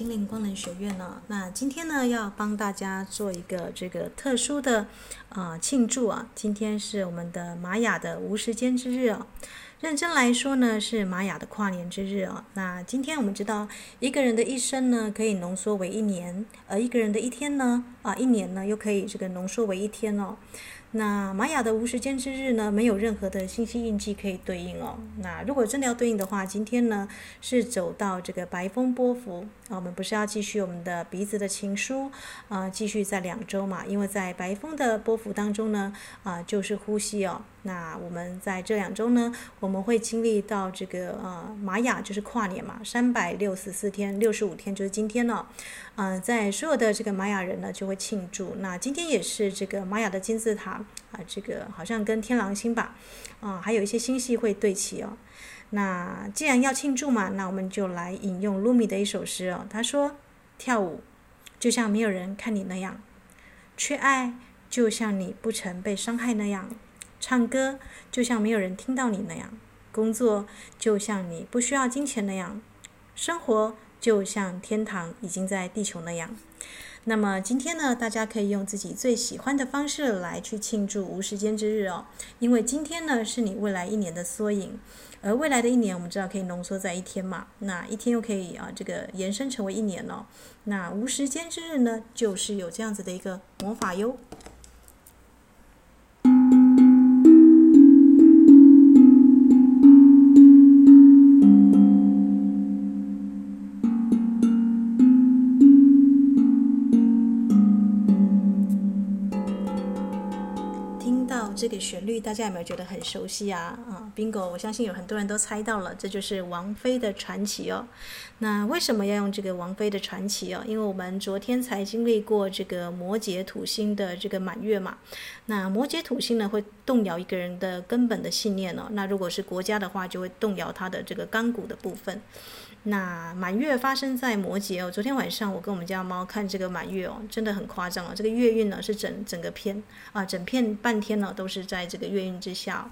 心灵光能学院哦。那今天呢，要帮大家做一个这个特殊的庆祝啊。今天是我们的玛雅的无时间之日哦。认真来说呢，是玛雅的跨年之日哦。那今天我们知道，一个人的一生呢，可以浓缩为一年；而一个人的一天呢，一年呢，又可以这个浓缩为一天哦。那玛雅的无时间之日呢，没有任何的星系印记可以对应哦。那如果真的要对应的话，今天呢是走到这个白风波符啊，我们不是要继续我们的鼻子的情书啊，继续在2周嘛？因为在白风的波符当中呢，就是呼吸哦。那我们在这2周呢，我们会经历到这个玛雅就是跨年嘛，364天，65天就是今天哦。在所有的这个玛雅人呢就会庆祝。那今天也是这个玛雅的金字塔啊，这个好像跟天狼星吧，还有一些星系会对齐哦。那既然要庆祝嘛，那我们就来引用卢米的一首诗哦。他说：“跳舞就像没有人看你那样，缺爱就像你不曾被伤害那样。”唱歌就像没有人听到你那样，工作就像你不需要金钱那样，生活就像天堂已经在地球那样。那么今天呢，大家可以用自己最喜欢的方式来去庆祝无时间之日哦。因为今天呢是你未来一年的缩影，而未来的一年我们知道可以浓缩在一天嘛，那一天又可以这个延伸成为一年哦。那无时间之日呢，就是有这样子的一个魔法哟。这个旋律大家有没有觉得很熟悉啊？Bingo， 我相信有很多人都猜到了，这就是王菲的传奇哦。那为什么要用这个王菲的传奇哦？因为我们昨天才经历过这个摩羯土星的这个满月嘛。那摩羯土星呢，会动摇一个人的根本的信念哦。那如果是国家的话，就会动摇他的这个钢骨的部分。那满月发生在摩羯哦。昨天晚上我跟我们家猫看这个满月哦，真的很夸张哦。这个月晕呢是整片半天呢都是在这个月晕之下哦。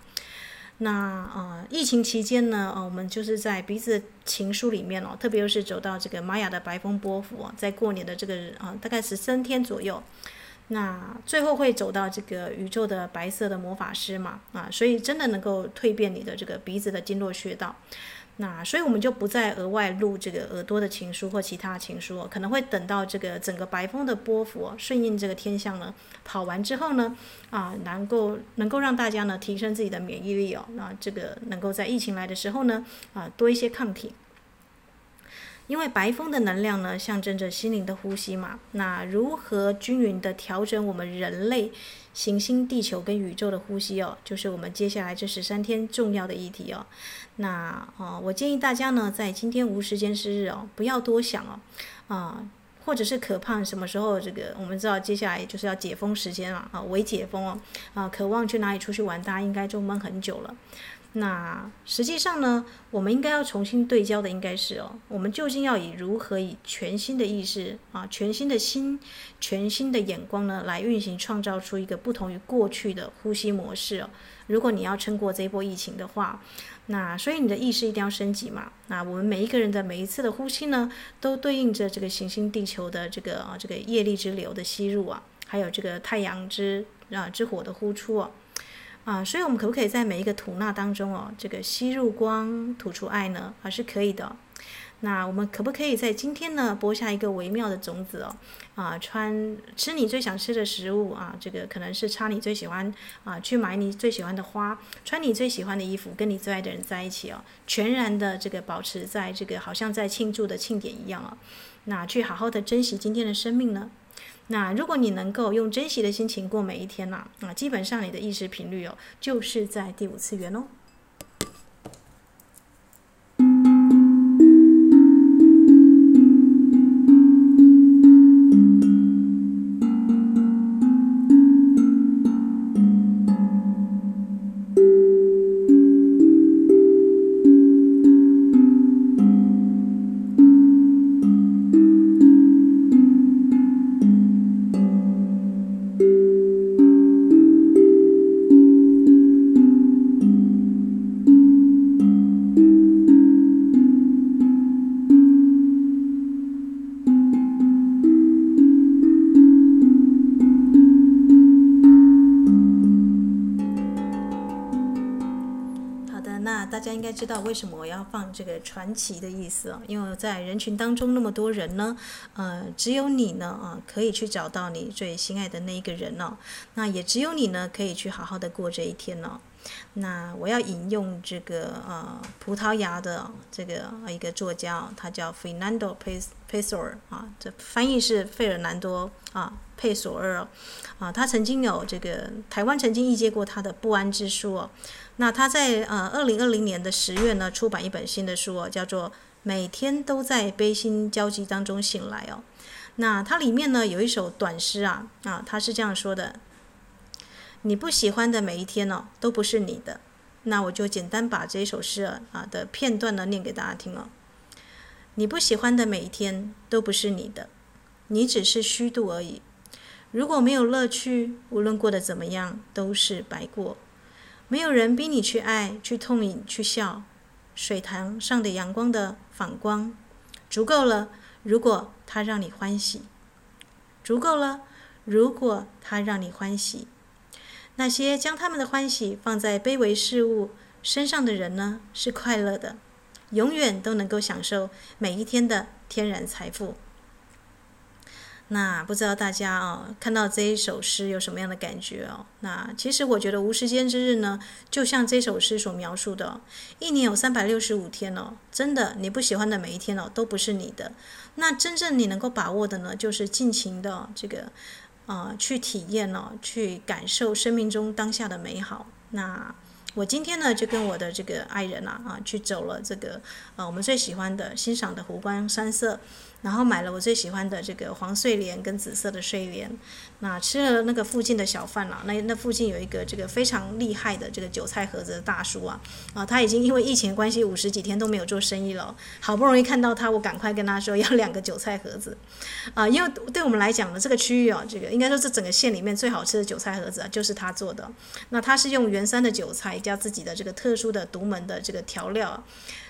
那疫情期间呢，我们就是在鼻子情书里面哦，特别是走到这个玛雅的白风波符哦，在过年的这个大概13天左右。那最后会走到这个宇宙的白色的魔法师嘛，所以真的能够蜕变你的这个鼻子的经络穴道。那所以我们就不再额外录这个耳朵的情书或其他情书哦，可能会等到这个整个白风的波符顺应这个天象呢跑完之后呢，能够让大家呢提升自己的免疫力哦，那这个能够在疫情来的时候呢多一些抗体。因为白风的能量呢象征着心灵的呼吸嘛，那如何均匀的调整我们人类行星地球跟宇宙的呼吸哦，就是我们接下来这13天重要的议题哦。那我建议大家呢在今天无时间之日哦，不要多想哦，或者是渴盼什么时候这个我们知道接下来就是要解封时间了微解封哦，渴望去哪里出去玩，大家应该就闷很久了。那实际上呢，我们应该要重新对焦的应该是我们究竟要如何以全新的意识全新的心、全新的眼光呢，来运行创造出一个不同于过去的呼吸模式哦。如果你要撑过这一波疫情的话，那所以你的意识一定要升级嘛。那我们每一个人的每一次的呼吸呢，都对应着这个行星地球的这个这个业力之流的吸入啊，还有这个太阳之火的呼出啊。所以我们可不可以在每一个吐纳当中这个吸入光吐出爱呢？是可以的哦。那我们可不可以在今天呢播下一个微妙的种子哦？吃你最想吃的食物这个可能是插你最喜欢去买你最喜欢的花，穿你最喜欢的衣服，跟你最爱的人在一起哦，全然的这个保持在这个好像在庆祝的庆典一样哦。那去好好的珍惜今天的生命呢。那如果你能够用珍惜的心情过每一天基本上你的意识频率就是在第5次元哦。应该知道为什么我要放这个传奇的意思，因为在人群当中那么多人呢，只有你呢可以去找到你最心爱的那一个人哦，那也只有你呢可以去好好的过这一天哦。那我要引用这个葡萄牙的这个一个作家，他叫 Fernando Pessoa 啊，这翻译是费尔南多佩索尔啊，他曾经有这个台湾曾经译介过他的《不安之书》哦。那他在2020年的10月呢，出版一本新的书哦，叫做《每天都在悲心交集当中醒来》哦。那它里面呢有一首短诗啊，他是这样说的。你不喜欢的每一天哦，都不是你的。那我就简单把这一首诗的片段呢念给大家听哦。你不喜欢的每一天都不是你的，你只是虚度而已。如果没有乐趣，无论过得怎么样，都是白过。没有人逼你去爱、去痛饮、去笑。水塘上的阳光的反光，足够了。如果它让你欢喜，足够了。如果它让你欢喜。那些将他们的欢喜放在卑微事物身上的人呢，是快乐的，永远都能够享受每一天的天然财富。那不知道大家看到这一首诗有什么样的感觉哦？那其实我觉得无时间之日呢，就像这首诗所描述的一年有365天哦，真的你不喜欢的每一天哦，都不是你的。那真正你能够把握的呢，就是尽情的这个去体验去感受生命中当下的美好。那我今天呢，就跟我的这个爱人去走了这个我们最喜欢的欣赏的湖光山色，然后买了我最喜欢的这个黄睡莲跟紫色的睡莲，那吃了那个附近的小贩那附近有一个这个非常厉害的这个韭菜盒子的大叔他已经因为疫情关系50几天都没有做生意了，好不容易看到他，我赶快跟他说要2个韭菜盒子因为对我们来讲呢，这个区域这个应该说这整个县里面最好吃的韭菜盒子就是他做的。那他是用原山的韭菜加自己的这个特殊的独门的这个调料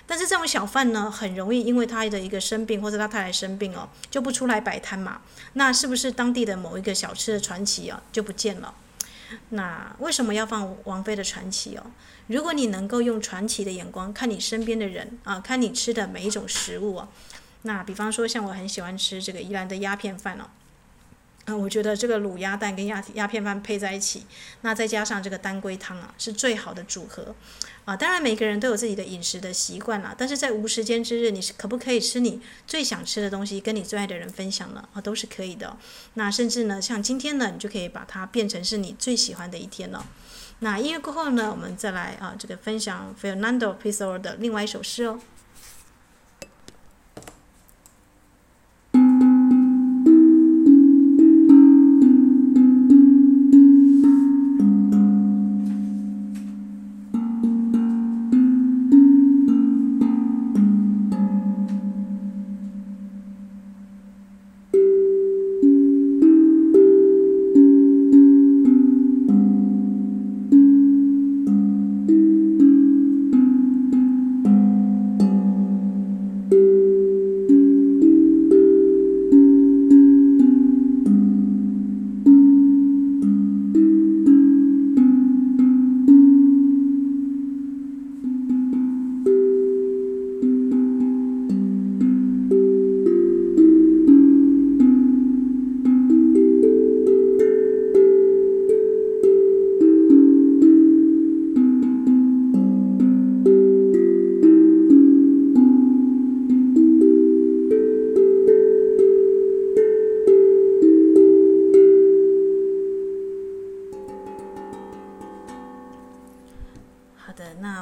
但是这种小贩呢，很容易因为他的一个生病或者他太太生病就不出来摆摊嘛。那是不是当地的某一个小吃的传奇就不见了？那为什么要放王菲的传奇如果你能够用传奇的眼光看你身边的人看你吃的每一种食物那比方说像我很喜欢吃这个宜兰的鸦片饭我觉得这个卤鸭蛋跟鸦片饭配在一起，那再加上这个当归汤是最好的组合当然每个人都有自己的饮食的习惯但是在无时间之日，你可不可以吃你最想吃的东西跟你最爱的人分享呢都是可以的那甚至呢，像今天呢，你就可以把它变成是你最喜欢的一天了那音乐过后呢，我们再来这个分享 Fernando Pessoa 的另外一首诗哦。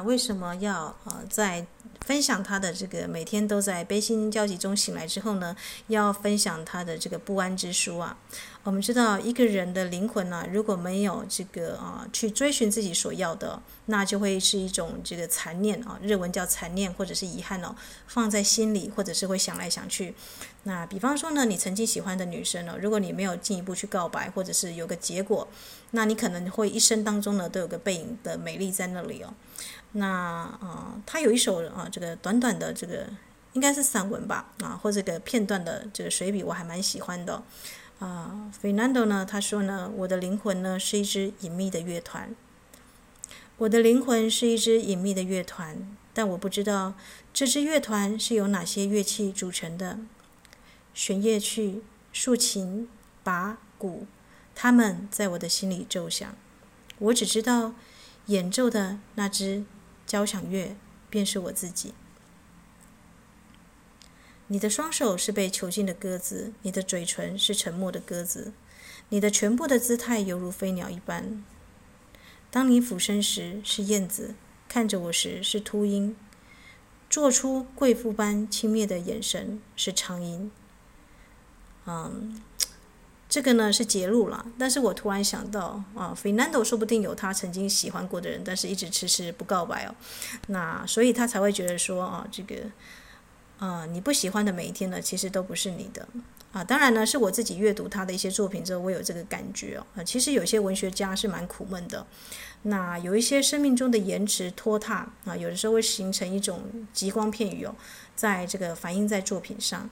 为什么要在分享他的这个每天都在悲心交集中醒来之后呢，要分享他的这个不安之书我们知道一个人的灵魂如果没有这个去追寻自己所要的，那就会是一种这个残念日文叫残念或者是遗憾放在心里，或者是会想来想去。那比方说呢，你曾经喜欢的女生如果你没有进一步去告白或者是有个结果，那你可能会一生当中呢都有个背影的美丽在那里那他有一首这个短短的这个应该是散文吧或者这个片段的这个随笔我还蛮喜欢的Fernando 呢，他说呢，我的灵魂呢是一支隐秘的乐团，我的灵魂是一支隐秘的乐团，但我不知道这支乐团是由哪些乐器组成的。弦乐器、竖琴、拔、鼓，它们在我的心里奏响。我只知道演奏的那支交响乐便是我自己。你的双手是被囚禁的鸽子，你的嘴唇是沉默的鸽子，你的全部的姿态犹如飞鸟一般。当你俯身时是燕子，看着我时是秃鹰，做出贵妇般轻蔑的眼神是苍鹰。这个呢是节录了，但是我突然想到Fernando 说不定有他曾经喜欢过的人，但是一直迟迟不告白那所以他才会觉得说这个你不喜欢的每一天呢，其实都不是你的当然呢，是我自己阅读他的一些作品之后，我有这个感觉其实有些文学家是蛮苦闷的，那有一些生命中的延迟拖沓有的时候会形成一种极光片语在这个反映在作品上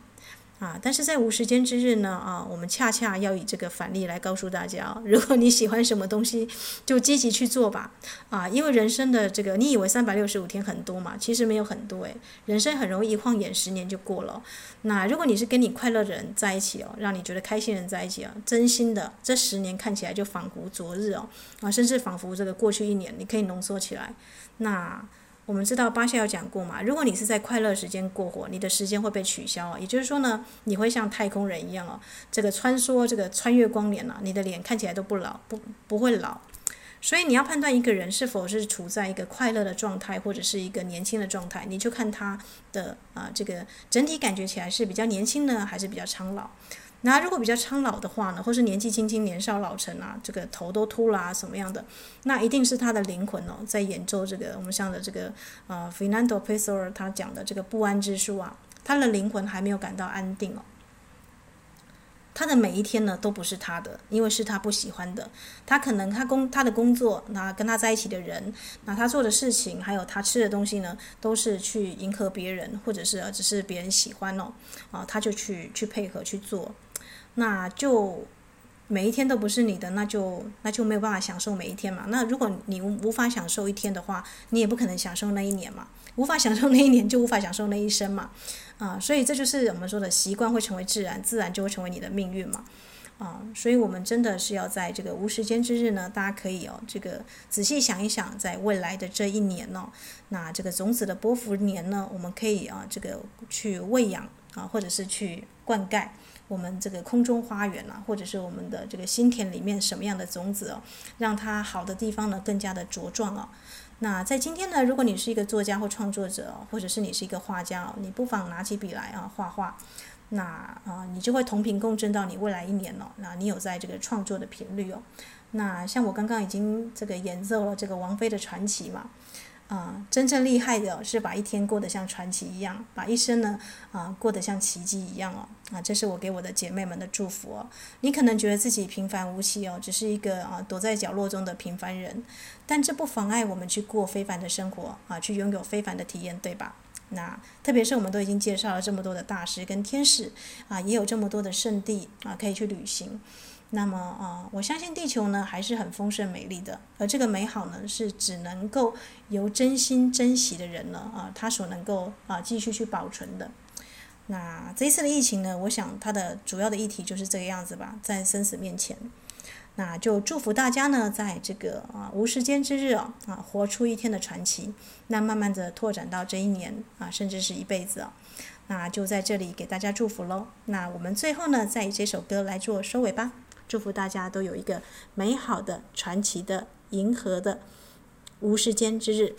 但是在无时间之日呢我们恰恰要以这个反例来告诉大家如果你喜欢什么东西就积极去做吧因为人生的这个你以为365天很多嘛，其实没有很多人生很容易一晃眼10年就过了那如果你是跟你快乐的人在一起让你觉得开心的人在一起真心的这10年看起来就仿佛昨日甚至仿佛这个过去1年你可以浓缩起来。那我们知道巴夏有讲过嘛，如果你是在快乐时间过活，你的时间会被取消也就是说呢，你会像太空人一样这个穿梭这个穿越光年你的脸看起来都不会老。所以你要判断一个人是否是处在一个快乐的状态或者是一个年轻的状态，你就看他的这个整体感觉起来是比较年轻呢还是比较苍老。那如果比较苍老的话呢，或是年纪轻轻年少老成这个头都秃了什么样的，那一定是他的灵魂在演奏这个我们像的这个Fernando Pessoa 他讲的这个不安之书他的灵魂还没有感到安定他的每一天呢都不是他的，因为是他不喜欢的，他可能他的工作，那跟他在一起的人，那他做的事情还有他吃的东西呢都是去迎合别人，或者是只是别人喜欢他就去配合去做，那就每一天都不是你的，那就没有办法享受每一天嘛。那如果你无法享受一天的话，你也不可能享受那一年嘛，无法享受那一年就无法享受那一生嘛所以这就是我们说的习惯会成为自然，自然就会成为你的命运嘛所以我们真的是要在这个无时间之日呢，大家可以这个仔细想一想，在未来的这1年那这个种子的播福年呢，我们可以这个去喂养或者是去灌溉我们这个空中花园或者是我们的这个心田里面什么样的种子让它好的地方呢更加的茁壮那在今天呢，如果你是一个作家或创作者或者是你是一个画家你不妨拿起笔来画画，那你就会同频共振到你未来1年那你有在这个创作的频率那像我刚刚已经这个演奏了这个王菲的传奇嘛真正厉害的是把一天过得像传奇一样，把一生呢过得像奇迹一样这是我给我的姐妹们的祝福你可能觉得自己平凡无奇只是一个躲在角落中的平凡人，但这不妨碍我们去过非凡的生活去拥有非凡的体验，对吧？那特别是我们都已经介绍了这么多的大师跟天使也有这么多的圣地可以去旅行，那么我相信地球呢还是很丰盛美丽的，而这个美好呢是只能够由真心珍惜的人呢他所能够继续去保存的。那这一次的疫情呢，我想它的主要的议题就是这个样子吧，在生死面前，那就祝福大家呢在这个无时间之日活出一天的传奇，那慢慢的拓展到这1年甚至是一辈子那就在这里给大家祝福咯。那我们最后呢再以这首歌来做收尾吧，祝福大家都有一个美好的传奇的银河的无时间之日。